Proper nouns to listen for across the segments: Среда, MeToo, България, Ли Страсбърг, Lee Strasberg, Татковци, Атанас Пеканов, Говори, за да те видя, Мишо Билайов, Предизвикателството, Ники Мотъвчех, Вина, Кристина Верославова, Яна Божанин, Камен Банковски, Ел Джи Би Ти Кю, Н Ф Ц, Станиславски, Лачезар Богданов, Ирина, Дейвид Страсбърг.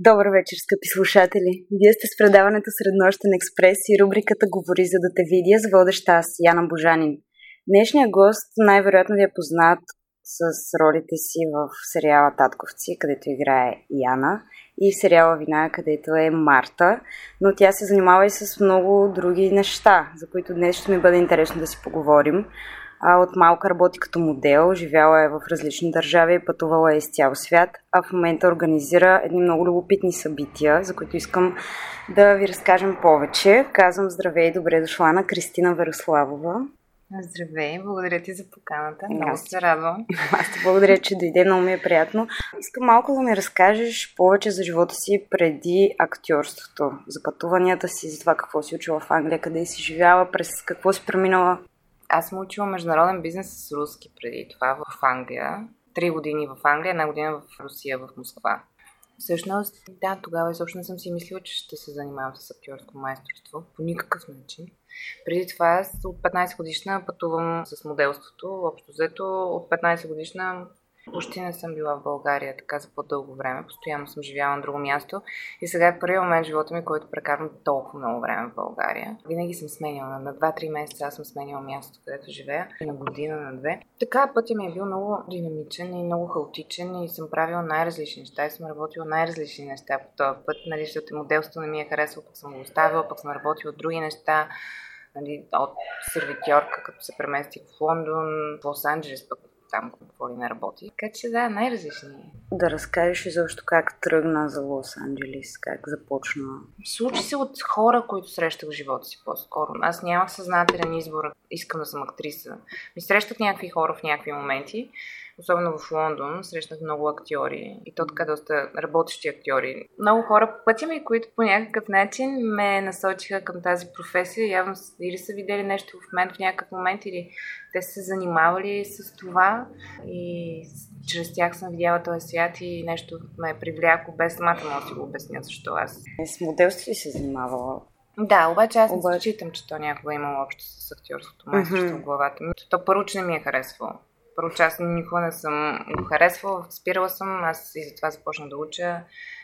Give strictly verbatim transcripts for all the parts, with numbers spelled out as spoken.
Добър вечер, скъпи слушатели! Вие сте с предаването Среднощен експрес и рубриката Говори, за да те видя, с водеща аз, Яна Божанин. Днешният гост най-вероятно ви е познат с ролите си в сериала Татковци, където играе Яна, и в сериала Вина, където е Марта, но тя се занимава и с много други неща, за които днес ще ми бъде интересно да си поговорим. От малка работи като модел, живяла е в различни държави, пътувала е из цял свят, а в момента организира едни много любопитни събития, за които искам да ви разкажем повече. Казвам здравей и добре дошла на Кристина Верославова. Здравей, благодаря ти за поканата. Много се радвам. Аз ти благодаря, че дойде, много ми е приятно. Искам малко да ми разкажеш повече за живота си преди актьорството, за пътуванията си, за това какво си учила в Англия, къде си живяла, през какво си преминала. Аз съм учила международен бизнес с руски преди това в Англия. Три години в Англия, една година в Русия, в Москва. Всъщност, да, тогава изобщо не съм си мислила, че ще се занимавам с актьорско майсторство. По никакъв начин. Преди това от петнайсет годишна пътувам с моделството. Общо взето от петнайсет годишна почти не съм била в България така за по-дълго време. Постоянно съм живяла на друго място. И сега е първият момент в живота ми, който прекарвам толкова много време в България. Винаги съм сменяла. На два-три месеца аз съм сменяла мястото, където живея. На година, на две. Така пътя ми е бил много динамичен и много хаотичен и съм правила най-различни неща. И съм работила най-различни неща по този път. Нали, защото моделството не ми е харесало, пък съм го оставила, пък съм работила други неща. Нали, от сервитьорка, като се преместих в Лондон, в Лос-Анджелес, пък там какво ли не работи. Така че да, най-различни. Да разкажеш изобщо как тръгна за Лос-Анджелес, как започна? Случи се от хора, които срещах в живота си по-скоро. Аз нямах съзнателен избор, искам да съм актриса. Ми срещах някакви хора в някакви моменти, особено в Лондон, срещнах много актьори и то така доста работещи актьори. Много хора по пътя ми, които по някакъв начин ме насочиха към тази професия. Явно или са видели нещо в мен в някакъв момент, или те са се занимавали с това и чрез тях съм видяла този свят и нещо ме е привлякло, без самата мога да си го обясня защо аз. С моделство ли се занимавала? Да, обаче аз обаче... не считам, че то някога имало общо с актьорството майсторство в главата ми. То първо, че не ми е харесвало. Първо, че аз никога не съм го харесвала, спирала съм, аз и затова започна да уча.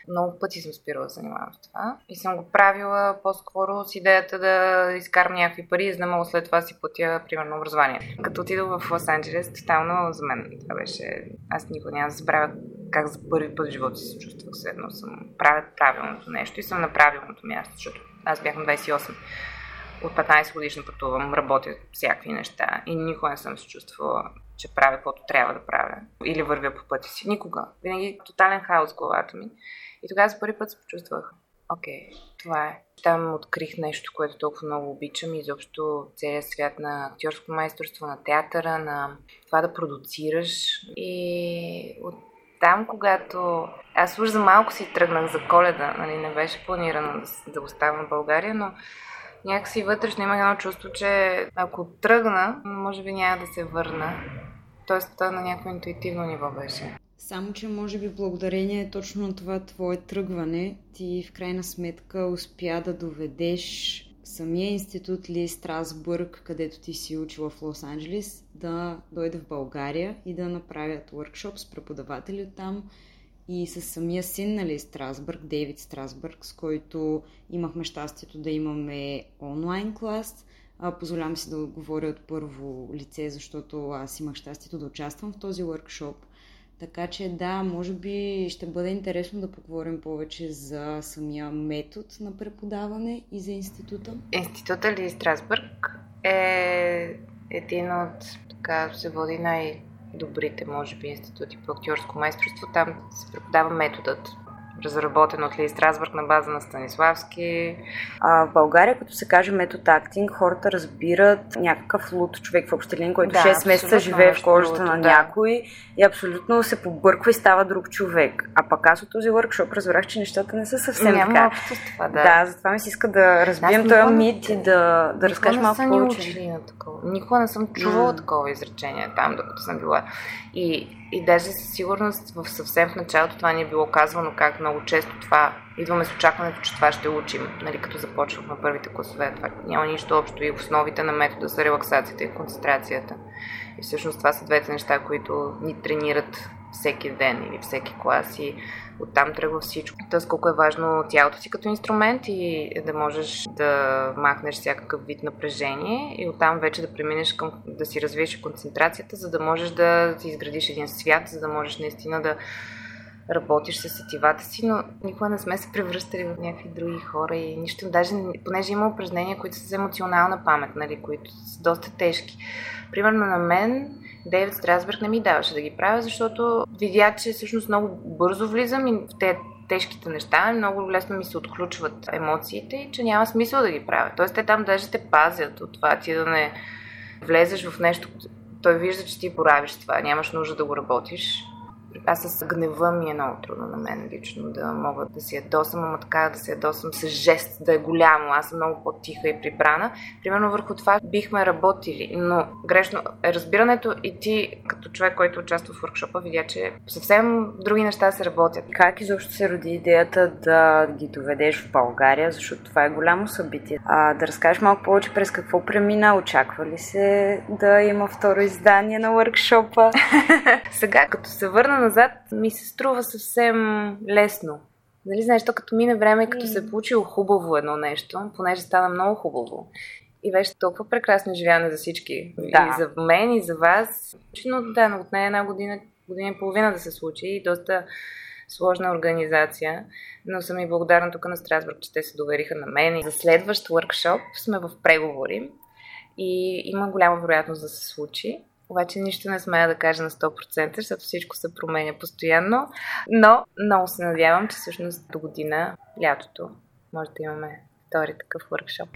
Много пъти съм спирала да занимавам с това и съм го правила по-скоро с идеята да изкарам някакви пари, за да мога след това си платя, примерно, образование. Като отидох в Лос-Анджелес, тотално за мен това беше... Аз никога няма да забравя как за първи път в живота си се чувствах, следно съм правя правилното нещо и съм на правилното място, защото аз бях на двайсет и осем. От петнайсет годишна пътувам, работя всякакви неща и никога не съм се чувствала, че правя каквото трябва да правя или вървя по пътя си. Никога. Винаги тотален хаос в главата ми. И тогава за първи път се почувствах, окей, това е. Там открих нещо, което толкова много обичам и изобщо целият свят на актьорско майсторство, на театъра, на това да продуцираш. И от там, когато... Аз уж за малко си тръгнах за Коледа, нали, не беше планирано да, да оставам в България, но някакси вътрешно имах едно чувство, че ако тръгна, може би няма да се върна. Тоест на някакво интуитивно ниво беше. Само, че може би благодарение точно на това твое тръгване, ти в крайна сметка успя да доведеш самия институт Ли Страсбърг, където ти си учила в Лос-Анджелес, да дойде в България и да направят workshop с преподаватели оттам. И със самия син на Ли Страсбърг, Дейвид Страсбърг, с който имахме щастието да имаме онлайн клас. Позволявам си да говоря от първо лице, защото аз имах щастието да участвам в този workshop. Така че да, може би ще бъде интересно да поговорим повече за самия метод на преподаване и за института. Института Ли Страсбърг е един от, така се води, най- добрите, може би, институти по актьорско майсторство. Там се преподава методът, разработен от Lee Strasberg на база на Станиславски. А в България, като се каже метод актинг, хората разбират някакъв луд човек в общелин, който да, шест месеца живее в кожата на някой да. И абсолютно се побърква и става друг човек. А пък аз от този workshop разбрах, че нещата не са съвсем няма така. Общо с това, да. Да, затова ми се иска да разбием този мит и да, да разкажем малко повече. Никога не съм чувала mm. такова изречение там, докато съм била. И, и даже със сигурност в съвсем в началото това ни е било казвано, как много често това идваме с очакването, че това ще учим, нали, като започвах на първите класове. Това няма нищо общо и основите на метода са релаксацията и концентрацията. И всъщност това са двете неща, които ни тренират всеки ден или всеки клас и оттам тръгва всичко. Тоест колко е важно тялото си като инструмент и да можеш да махнеш всякакъв вид напрежение и оттам вече да преминеш към да си развиеш концентрацията, за да можеш да си изградиш един свят, за да можеш наистина да работиш с сетивата си, но никога не сме се превръщали в някакви други хора и нищо. Даже, понеже има упражнения, които са за емоционална памет, нали, които са доста тежки. Примерно на мен Дейвид Страсбърг не ми даваше да ги правя, защото видя, че всъщност много бързо влизам и в те тежките неща, много лесно ми се отключват емоциите и че няма смисъл да ги правя. Тоест те там даже те пазят от това, ти да не влезеш в нещо. Той вижда, че ти боравиш това, нямаш нужда да го работиш. Аз с гнева ми е много трудно на мен лично да мога да си ядосам, ама така да си ядосам с жест, да е голямо. Аз съм много по-тиха и прибрана. Примерно върху това бихме работили, но грешно е разбирането и ти, като човек, който участва в въркшопа, видя, че съвсем други неща се работят. Как изобщо се роди идеята да ги доведеш в България, защото това е голямо събитие? А, да разкажеш малко повече през какво премина, очаква ли се да има второ издание на въркшопа? Сега, като се върна назад, ми се струва съвсем лесно. Нали, знаеш, то като мине време и като се е получило хубаво едно нещо, понеже стана много хубаво. И беше толкова прекрасно живяне за всички. Да. И за мен, и за вас. Но да, но от нея една година, година и половина да се случи и доста сложна организация. Но съм и благодарна тук на Страсбърг, че те се довериха на мен. И за следващ въркшоп сме в преговори и има голяма вероятност да се случи. Обаче нищо не смея да кажа на сто процента, защото всичко се променя постоянно. Но много се надявам, че всъщност до година, лятото, може да имаме втори такъв въркшоп.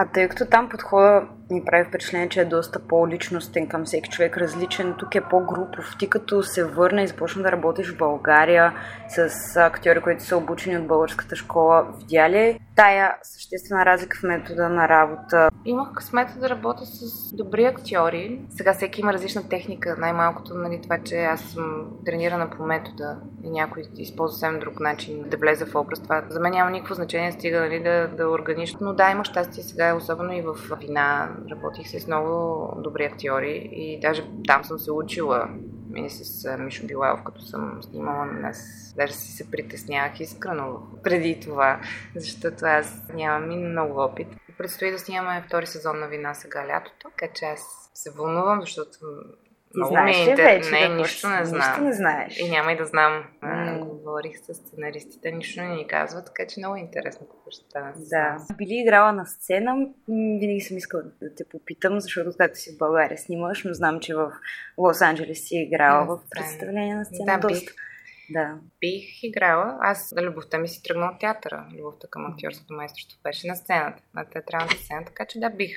А тъй като там подхода ми прави впечатление, че е доста по-личностен към всеки човек, различен, тук е по-групов. Ти като се върна и започна да работиш в България с актьори, които са обучени от българската школа, видя ли тая съществена разлика в метода на работа? Имах късмета да работя с добри актьори. Сега всеки има различна техника, най-малкото нали, това, че аз съм тренирана по метода и някой използва съвсем друг начин да влезе в образ. Това за мен няма никакво значение, стига нали, да, да органично. Но да, има щастие сега, особено и в Вина. Работих с много добри актьори и даже там съм се учила и с Мишо Билайов, като съм снимала нас. Даже си се притеснявах искрено преди това, защото аз нямам и много опит. Предстои да снимаме втори сезон на Вина сега лятото, така че аз се вълнувам, защото много ми е интересно. Не, да нищо не знам. Нищо не знаеш. И няма и да знам. Mm. Говорих с сценаристите, нищо не ни казва, така че много е интересно какво ще стане. Да. Били играла на сцена, винаги съм искала да те попитам, защото както си в България снимаш, но знам, че в Лос-Анджелес си играла в представление на сцена. Да, бих. Да. Бих играла. Аз, любовта ми си тръгна от театъра. Любовта към актьорското майсторство беше на сцената, на театралната сцена, така че да, бих.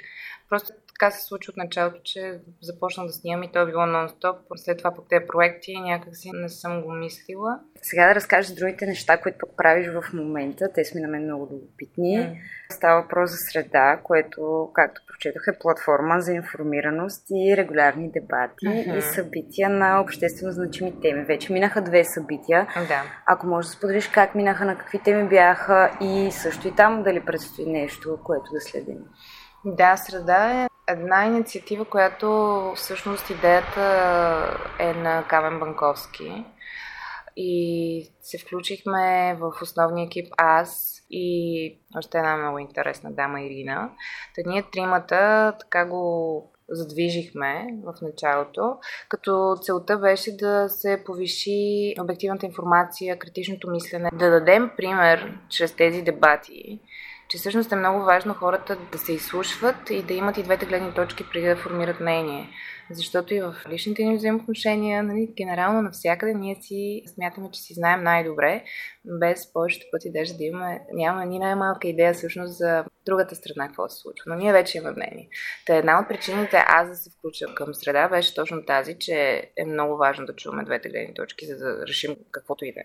Просто така се случи от началото, че започна да снимам и то е било нон-стоп. След това пък тези проекти някак си не съм го мислила. Сега да разкажеш другите неща, които пък правиш в момента. Те сме на мен много любопитни. Mm. Става въпрос за Среда, което, както прочетох, е платформа за информираност и регулярни дебати mm-hmm. и събития на обществено значими теми. Вече минаха две събития. Mm-hmm. Ако можеш да споделиш как минаха, на какви теми бяха и също и там дали предстои нещо, което да следим. Да, Среда е една инициатива, която всъщност идеята е на Камен Банковски и се включихме в основния екип аз и още една много интересна дама Ирина. Та ние тримата така го задвижихме в началото, като целта беше да се повиши обективната информация, критичното мислене, да дадем пример чрез тези дебати, че всъщност е много важно хората да се изслушват и да имат и двете гледни точки преди да формират мнение. Защото и в личните ни взаимоотношения, нали, генерално навсякъде ние си смятаме, че си знаем най-добре, без повечето пъти даже да имаме, нямаме ни най-малка идея всъщност за другата страна, какво се случва. Но ние вече имаме мнение. Та една от причините аз да се включа към Среда беше точно тази, че е много важно да чуваме двете гледни точки, за да решим каквото и да е.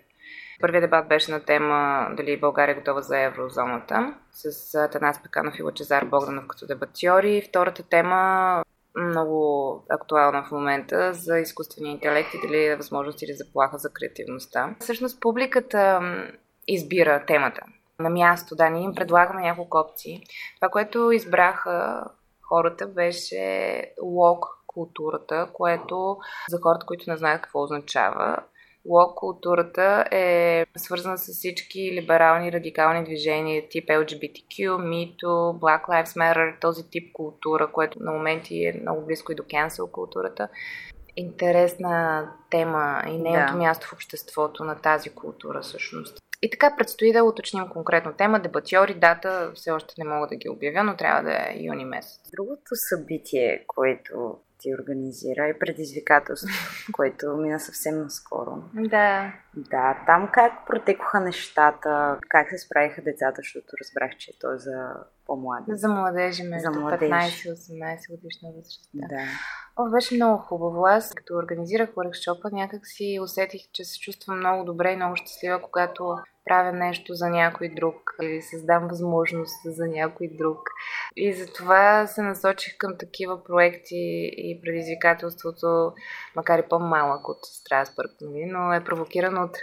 Първият дебат беше на тема дали България е готова за еврозоната, с Атанас Пеканов и Лачезар Богданов като дебатьори. Втората тема, много актуална в момента, за изкуствения интелект и дали е възможност или заплаха за креативността. Всъщност публиката избира темата на място. Да, ние им предлагаме няколко опции. Това, което избраха хората, беше лог културата, което за хората, които не знаят какво означава, Лок-културата е свързана с всички либерални, радикални движения тип Ел Джи Би Ти Кю, MeToo, Black Lives Matter, този тип култура, което на моменти е много близко и до cancel културата. Интересна тема и нейното да. място в обществото на тази култура всъщност. И така предстои да уточним конкретно тема, дебатьори, дата, все още не мога да ги обявя, но трябва да е юни месец. Другото събитие, което ти организира е предизвикателството, което мина съвсем наскоро. Да. Да, там как протекоха нещата, как се справиха децата, защото разбрах, че то е за по-млади. За младежи между петнайсет и осемнайсет годишна възраст. Да. О, беше много хубаво. Аз като организирах workshop-а, някак си усетих, че се чувствам много добре и много щастлива, когато правя нещо за някой друг или създам възможност за някой друг. И затова се насочих към такива проекти и предизвикателството, макар и по-малък от Страсбърг, но е провокирано от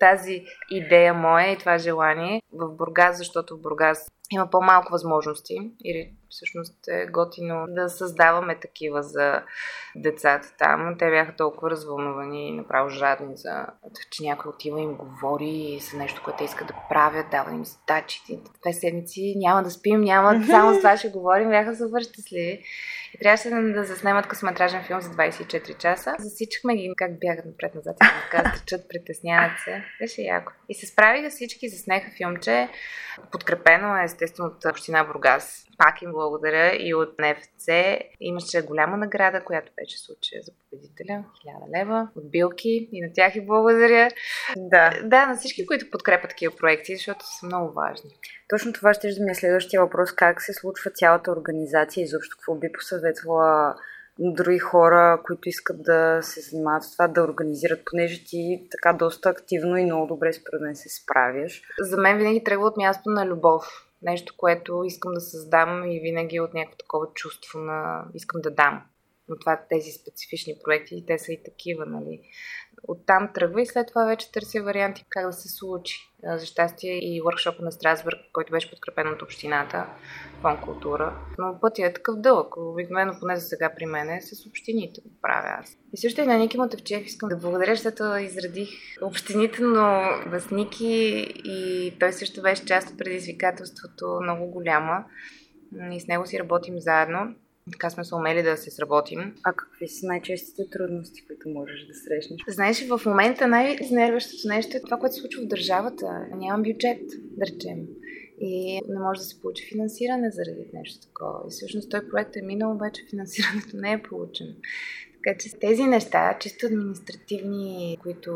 тази идея моя и това желание в Бургас, защото в Бургас има по-малко възможности или всъщност е готино да създаваме такива за децата там. Те бяха толкова развълнувани и направо жадни, за, че някой отива и им говори за нещо, което искат да правят, дава им задачите. Две седмици няма да спим, няма, само с това ще говорим, бяха супер щастливи. И трябваше да заснемат късометражен филм за двайсет и четири часа. Засичахме ги как бягат напред-назад, така стърчат, притесняват се. Беше яко. И се справиха всички, заснеха филмче. Подкрепено е естествено от община Бургас. Пак им благодаря и от Н Ф Ц. Имаше голяма награда, която вече случая за победителя. хиляда лева от билки. И на тях и благодаря. Да. Да, на всички, които подкрепят такива проекти, защото са много важни. Точно това ще ми е следващия въпрос. Как се случва цялата организация и изобщо какво би посъветвала други хора, които искат да се занимават с това, да организират, понеже ти така доста активно и много добре според мен се справяш. За мен винаги тръгва от място на любов. Нещо, което искам да създам и винаги от някакво такова чувство на искам да дам. Но това тези специфични проекти и те са и такива, нали. Оттам тръгва и след това вече търся варианти как да се случи. За щастие и workshop на Страсбърг, който беше подкрепен от общината, фон култура. Но пътя е такъв дълъг. Обикновено поне за сега при мен е с общините го правя аз. И също и на Ники Мотъвчех искам да благодаря, защото изредих общините, но с Ники и той също беше част от предизвикателството, много голяма. И с него си работим заедно. Така сме се умели да се сработим. А какви са най-честите трудности, които можеш да срещнеш? Знаеш, в момента най-изнервящото нещо е това, което се случва в държавата. Нямам бюджет, да речем. И не може да се получи финансиране заради нещо такова. И всъщност той проект е минал, обаче финансирането не е получено. Така че тези неща, чисто административни, които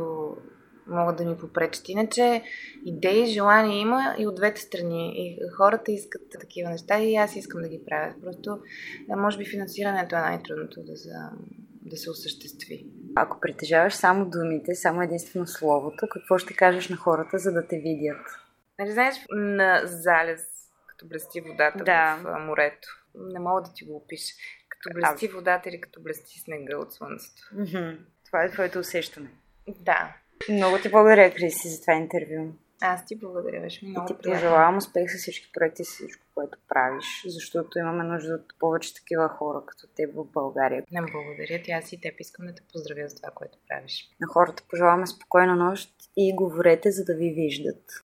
могат да ми попречат. Иначе идеи, желания има и от двете страни. И хората искат такива неща и аз искам да ги правя. Просто, да, може би финансирането е най-трудното да, за, да се осъществи. Ако притежаваш само думите, само единствено словото, какво ще кажеш на хората, за да те видят? Не знаеш, на залез, като блести водата да. в морето. Не мога да ти го опиша. Като блести водата или като блести снега от слънцето. Mm-hmm. Това е твоето усещане. Да. Много ти благодаря, Криси, за това интервю. Аз ти благодаря, беше много приятно. И ти пожелавам успех с всички проекти и всичко, което правиш, защото имаме нужда от повече такива хора, като теб в България. Не, благодаря ти, аз и теб искам да те поздравя за това, което правиш. На хората пожелаваме спокойна нощ и говорете, за да ви виждат.